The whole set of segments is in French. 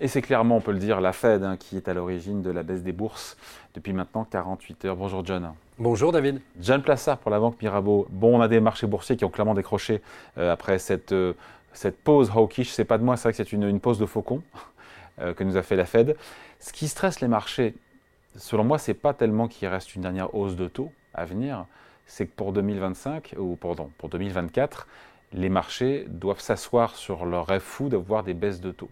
Et c'est clairement, on peut le dire, la Fed hein, qui est à l'origine de la baisse des bourses depuis maintenant 48 heures. Bonjour John. Bonjour David. John Plassard pour la banque Mirabeau. Bon, on a des marchés boursiers qui ont clairement décroché après cette pause hawkish. C'est pas de moi, c'est vrai que c'est une pause de faucon que nous a fait la Fed. Ce qui stresse les marchés, selon moi, c'est pas tellement qu'il reste une dernière hausse de taux à venir, c'est que pour 2024, les marchés doivent s'asseoir sur leur rêve fou d'avoir des baisses de taux.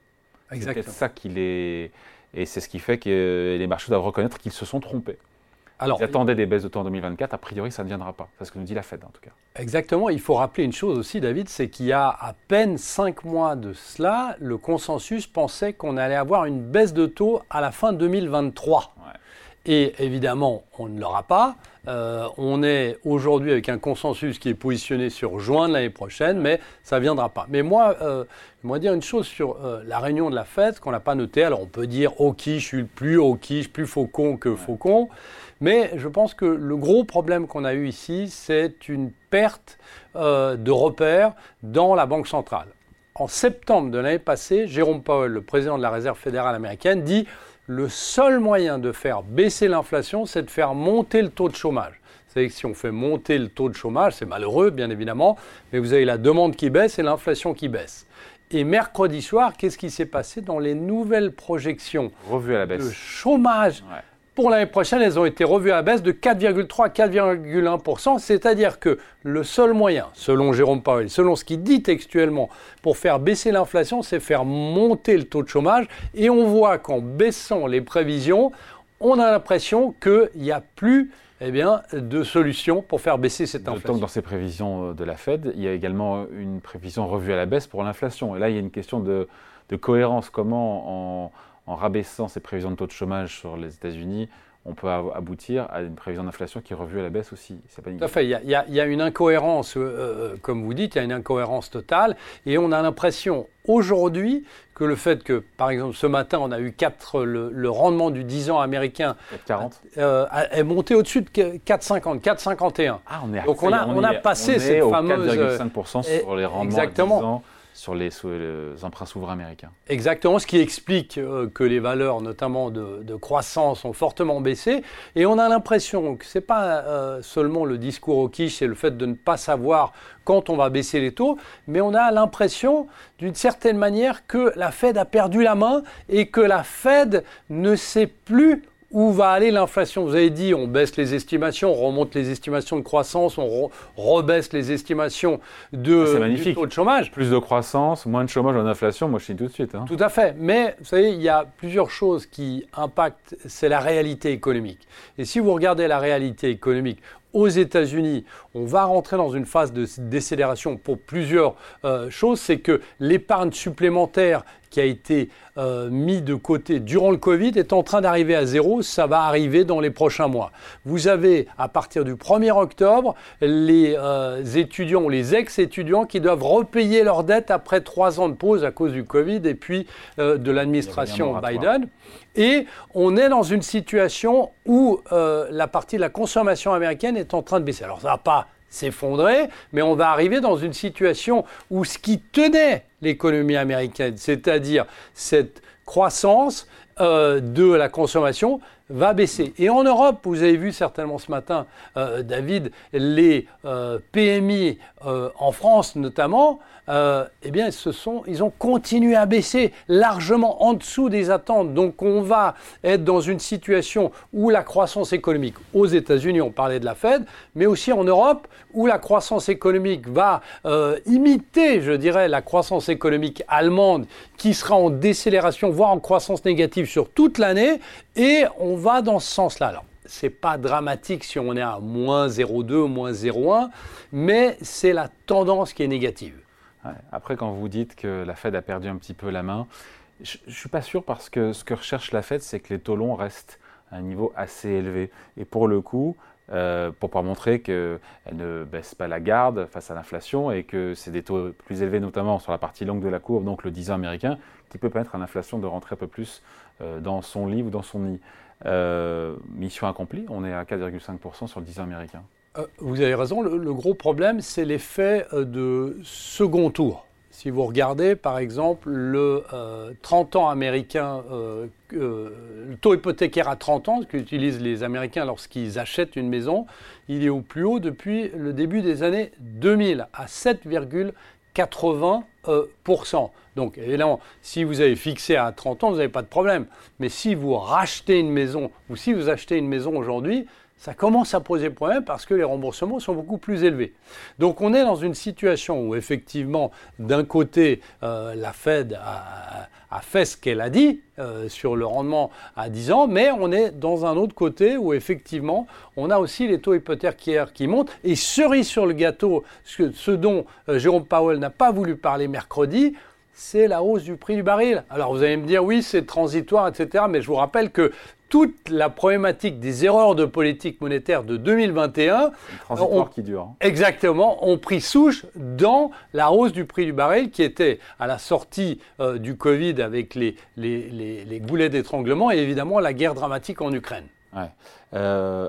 Exactement. C'est peut-être ça qui les... Et c'est ce qui fait que les marchés doivent reconnaître qu'ils se sont trompés. Alors, ils attendaient des baisses de taux en 2024, a priori ça ne viendra pas. C'est ce que nous dit la Fed en tout cas. Exactement, il faut rappeler une chose aussi David, c'est qu'il y a à peine 5 mois de cela, le consensus pensait qu'on allait avoir une baisse de taux à la fin 2023. Ouais. Et évidemment, on ne l'aura pas. On est aujourd'hui avec un consensus qui est positionné sur juin de l'année prochaine, mais ça ne viendra pas. Mais moi dire une chose sur la réunion de la Fed, qu'on n'a pas notée. Alors, on peut dire hawkish, plus faucon que faucon. Mais je pense que le gros problème qu'on a eu ici, c'est une perte de repères dans la Banque centrale. En septembre de l'année passée, Jérôme Powell, le président de la Réserve fédérale américaine, dit « Le seul moyen de faire baisser l'inflation, c'est de faire monter le taux de chômage. » C'est-à-dire que si on fait monter le taux de chômage, c'est malheureux, bien évidemment, mais vous avez la demande qui baisse et l'inflation qui baisse. Et mercredi soir, qu'est-ce qui s'est passé dans les nouvelles projections revues à la baisse de chômage ouais. Pour l'année prochaine, elles ont été revues à la baisse de 4,3 à 4,1 %. C'est-à-dire que le seul moyen, selon Jérôme Powell, selon ce qu'il dit textuellement, pour faire baisser l'inflation, c'est faire monter le taux de chômage. Et on voit qu'en baissant les prévisions, on a l'impression qu'il n'y a plus de solution pour faire baisser cette inflation. D'autant que dans ces prévisions de la Fed, il y a également une prévision revue à la baisse pour l'inflation. Et là, il y a une question de cohérence. Comment en rabaissant ces prévisions de taux de chômage sur les États-Unis, on peut aboutir à une prévision d'inflation qui est revue à la baisse aussi. C'est pas une... Tout à fait. Il y a une incohérence, comme vous dites, il y a une incohérence totale. Et on a l'impression aujourd'hui que le fait que, par exemple, ce matin, on a eu le rendement du 10 ans américain 40. Est monté au-dessus de 4,50, 4,51. Ah, on est donc on a passé cette fameuse... 4,5% sur les rendements exactement. À 10 ans. Sur les emprunts souverains américains. Exactement, ce qui explique que les valeurs, notamment de croissance, ont fortement baissé. Et on a l'impression que ce n'est pas seulement le discours hawkish et le fait de ne pas savoir quand on va baisser les taux, mais on a l'impression, d'une certaine manière, que la Fed a perdu la main et que la Fed ne sait plus où va aller l'inflation. Vous avez dit, on baisse les estimations, on remonte les estimations de croissance, on rebaisse les estimations du taux de chômage. Plus de croissance, moins de chômage en inflation, moi je suis tout de suite. Hein. Tout à fait. Mais vous savez, il y a plusieurs choses qui impactent, c'est la réalité économique. Et si vous regardez la réalité économique, aux États-Unis, on va rentrer dans une phase de décélération pour plusieurs choses. C'est que l'épargne supplémentaire qui a été mis de côté durant le Covid est en train d'arriver à zéro. Ça va arriver dans les prochains mois. Vous avez, à partir du 1er octobre, les étudiants ou les ex-étudiants qui doivent repayer leurs dettes après 3 ans de pause à cause du Covid et puis de l'administration Biden. Et on est dans une situation où la partie de la consommation américaine est en train de baisser. Alors ça va pas s'effondrer, mais on va arriver dans une situation où ce qui tenait l'économie américaine, c'est-à-dire cette croissance de la consommation, va baisser. Et en Europe, vous avez vu certainement ce matin, David, les PMI en France notamment, ils ont continué à baisser largement en dessous des attentes. Donc on va être dans une situation où la croissance économique, aux États-Unis, on parlait de la Fed, mais aussi en Europe, où la croissance économique va imiter, je dirais, la croissance économique allemande qui sera en décélération, voire en croissance négative sur toute l'année, et on va dans ce sens-là. Alors, ce n'est pas dramatique si on est à moins 0,2, moins 0,1, mais c'est la tendance qui est négative. Ouais. Après, quand vous dites que la Fed a perdu un petit peu la main, je ne suis pas sûr parce que ce que recherche la Fed, c'est que les taux longs restent à un niveau assez élevé. Et pour le coup, pour pouvoir montrer qu'elle ne baisse pas la garde face à l'inflation et que c'est des taux plus élevés, notamment sur la partie longue de la courbe, donc le 10 ans américain, qui peut permettre à l'inflation de rentrer un peu plus dans son lit ou dans son nid. Mission accomplie, on est à 4,5% sur le 10 ans américain. Vous avez raison, le gros problème, c'est l'effet de second tour. Si vous regardez, par exemple, le 30 ans américain, le taux hypothécaire à 30 ans, qu'utilisent les Américains lorsqu'ils achètent une maison, il est au plus haut depuis le début des années 2000, à 7,80%. Donc évidemment, si vous avez fixé à 30 ans, vous n'avez pas de problème. Mais si vous rachetez une maison, ou si vous achetez une maison aujourd'hui, ça commence à poser problème parce que les remboursements sont beaucoup plus élevés. Donc on est dans une situation où effectivement, d'un côté, la Fed a fait ce qu'elle a dit sur le rendement à 10 ans, mais on est dans un autre côté où effectivement, on a aussi les taux hypothécaires qui montent. Et cerise sur le gâteau, ce dont Jérôme Powell n'a pas voulu parler mercredi, c'est la hausse du prix du baril. Alors vous allez me dire, oui, c'est transitoire, etc. Mais je vous rappelle que toute la problématique des erreurs de politique monétaire de 2021 qui dure. Exactement, ont pris souche dans la hausse du prix du baril qui était à la sortie du Covid avec les goulets d'étranglement et évidemment la guerre dramatique en Ukraine. Ouais.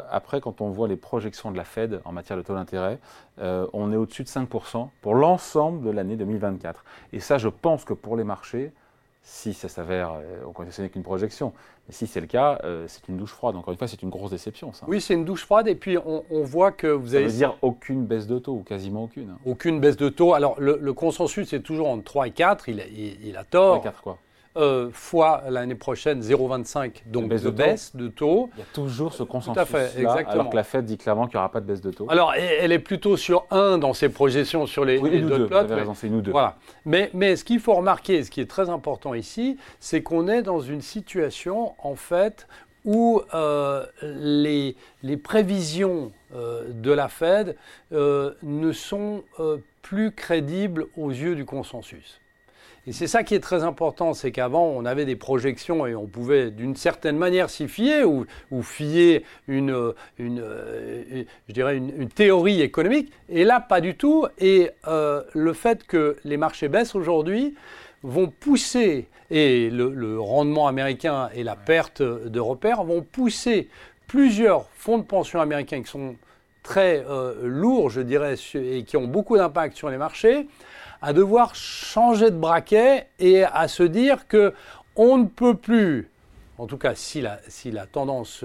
Après, quand on voit les projections de la Fed en matière de taux d'intérêt, on est au-dessus de 5% pour l'ensemble de l'année 2024. Et ça, je pense que pour les marchés, si ça s'avère, ce n'est qu'une projection, mais si c'est le cas, c'est une douche froide. Encore une fois, c'est une grosse déception, ça. Oui, c'est une douche froide et puis on voit que vous avez... Ça veut dire aucune baisse de taux, ou quasiment aucune. Aucune baisse de taux. Alors, le consensus est toujours entre 3 et 4, il a tort. 3 et 4 quoi ? Fois l'année prochaine 0,25, donc de baisse de taux. Il y a toujours ce consensus-là, tout à fait, exactement. Alors que la Fed dit clairement qu'il n'y aura pas de baisse de taux. Alors, elle est plutôt sur 1 dans ses projections sur les deux plots. Vous avez raison, c'est une ou deux. Voilà. Mais ce qu'il faut remarquer, ce qui est très important ici, c'est qu'on est dans une situation, en fait, où les prévisions de la Fed ne sont plus crédibles aux yeux du consensus. Et c'est ça qui est très important, c'est qu'avant, on avait des projections et on pouvait d'une certaine manière s'y fier ou fier une théorie économique. Et là, pas du tout. Et le fait que les marchés baissent aujourd'hui vont pousser, et le rendement américain et la perte de repères vont pousser plusieurs fonds de pension américains qui sont très lourds, je dirais, et qui ont beaucoup d'impact sur les marchés, à devoir changer de braquet et à se dire qu'on ne peut plus, en tout cas si la tendance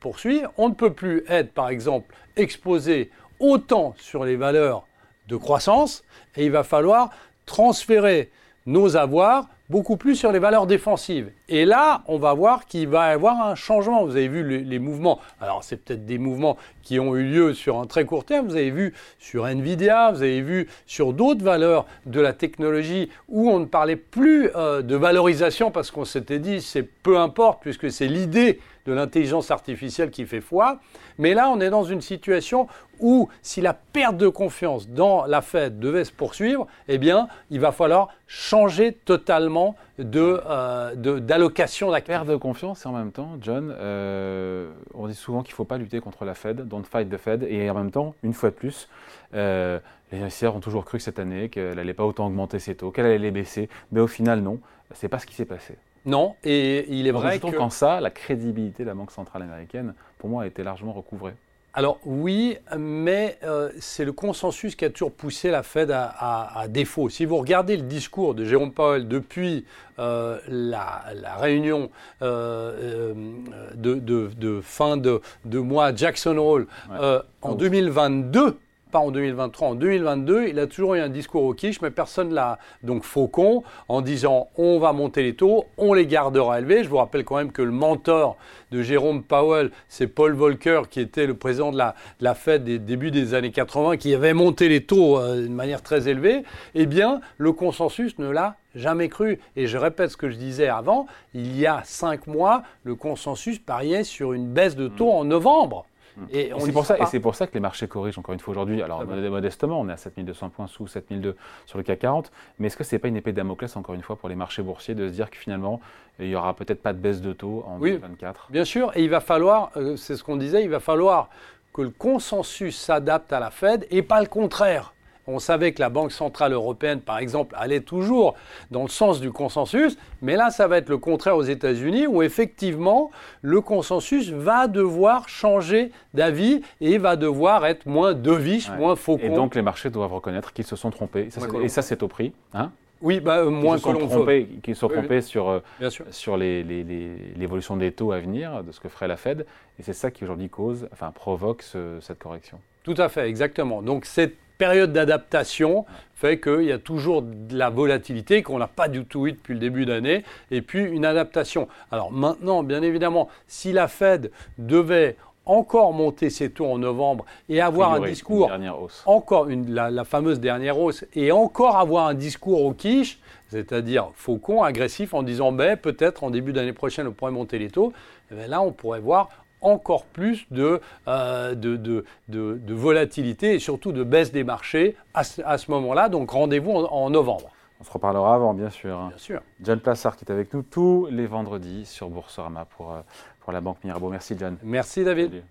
poursuit, on ne peut plus être par exemple exposé autant sur les valeurs de croissance et il va falloir transférer nos avoirs beaucoup plus sur les valeurs défensives. Et là, on va voir qu'il va y avoir un changement. Vous avez vu les mouvements. Alors, c'est peut-être des mouvements qui ont eu lieu sur un très court terme. Vous avez vu sur Nvidia, vous avez vu sur d'autres valeurs de la technologie où on ne parlait plus de valorisation parce qu'on s'était dit c'est peu importe puisque c'est l'idée de l'intelligence artificielle qui fait foi. Mais là, on est dans une situation où si la perte de confiance dans la Fed devait se poursuivre, eh bien, il va falloir changer totalement d'allocation d'actifs. Perte de confiance et en même temps, John, on dit souvent qu'il ne faut pas lutter contre la Fed, don't fight the Fed, et en même temps, une fois de plus, les investisseurs ont toujours cru que cette année qu'elle n'allait pas autant augmenter ses taux, qu'elle allait les baisser, mais au final, non, ce n'est pas ce qui s'est passé. Non, et il est vrai que... En ça, la crédibilité de la Banque Centrale Américaine, pour moi, a été largement recouvrée. Alors oui, mais c'est le consensus qui a toujours poussé la Fed à défaut. Si vous regardez le discours de Jérôme Powell depuis la réunion de fin de mois à Jackson Hole en 2022, pas en 2023, en 2022, il a toujours eu un discours au quiche, mais personne ne l'a donc faucon, en disant on va monter les taux, on les gardera élevés. Je vous rappelle quand même que le mentor de Jérôme Powell, c'est Paul Volcker, qui était le président de la Fed des débuts des années 80, qui avait monté les taux de manière très élevée. Eh bien, le consensus ne l'a jamais cru. Et je répète ce que je disais avant, il y a 5 mois, le consensus pariait sur une baisse de taux en novembre. C'est pour ça que les marchés corrigent encore une fois aujourd'hui. Alors modestement, on est à 7200 points sous 7200 sur le CAC 40, mais est-ce que ce n'est pas une épée de Damoclès encore une fois pour les marchés boursiers de se dire que finalement, il n'y aura peut-être pas de baisse de taux en 2024 ? Bien sûr, et il va falloir, c'est ce qu'on disait, il va falloir que le consensus s'adapte à la Fed et pas le contraire. On savait que la Banque Centrale Européenne, par exemple, allait toujours dans le sens du consensus, mais là, ça va être le contraire aux États-Unis où, effectivement, le consensus va devoir changer d'avis et va devoir être moins dovish, moins faucon. Et donc, les marchés doivent reconnaître qu'ils se sont trompés. Et ça, c'est au prix. Oui, moins que l'on veut. Qui se sont trompés sur l'évolution des taux à venir, de ce que ferait la Fed. Et c'est ça qui aujourd'hui cause, enfin provoque cette correction. Tout à fait, exactement. Donc cette période d'adaptation fait qu'il y a toujours de la volatilité qu'on n'a pas du tout eu depuis le début d'année, et puis une adaptation. Alors maintenant, bien évidemment, si la Fed devait encore monter ses taux en novembre et avoir un discours, la fameuse dernière hausse, et encore avoir un discours au quiche, c'est-à-dire faucon, agressif, en disant peut-être en début d'année prochaine on pourrait monter les taux, et bien là on pourrait voir encore plus de volatilité et surtout de baisse des marchés à ce moment-là. Donc rendez-vous en novembre. On se reparlera avant, bien sûr. Bien sûr. John Plassard qui est avec nous tous les vendredis sur Boursorama pour la Banque Mirabeau. Merci John. Merci David. Salut.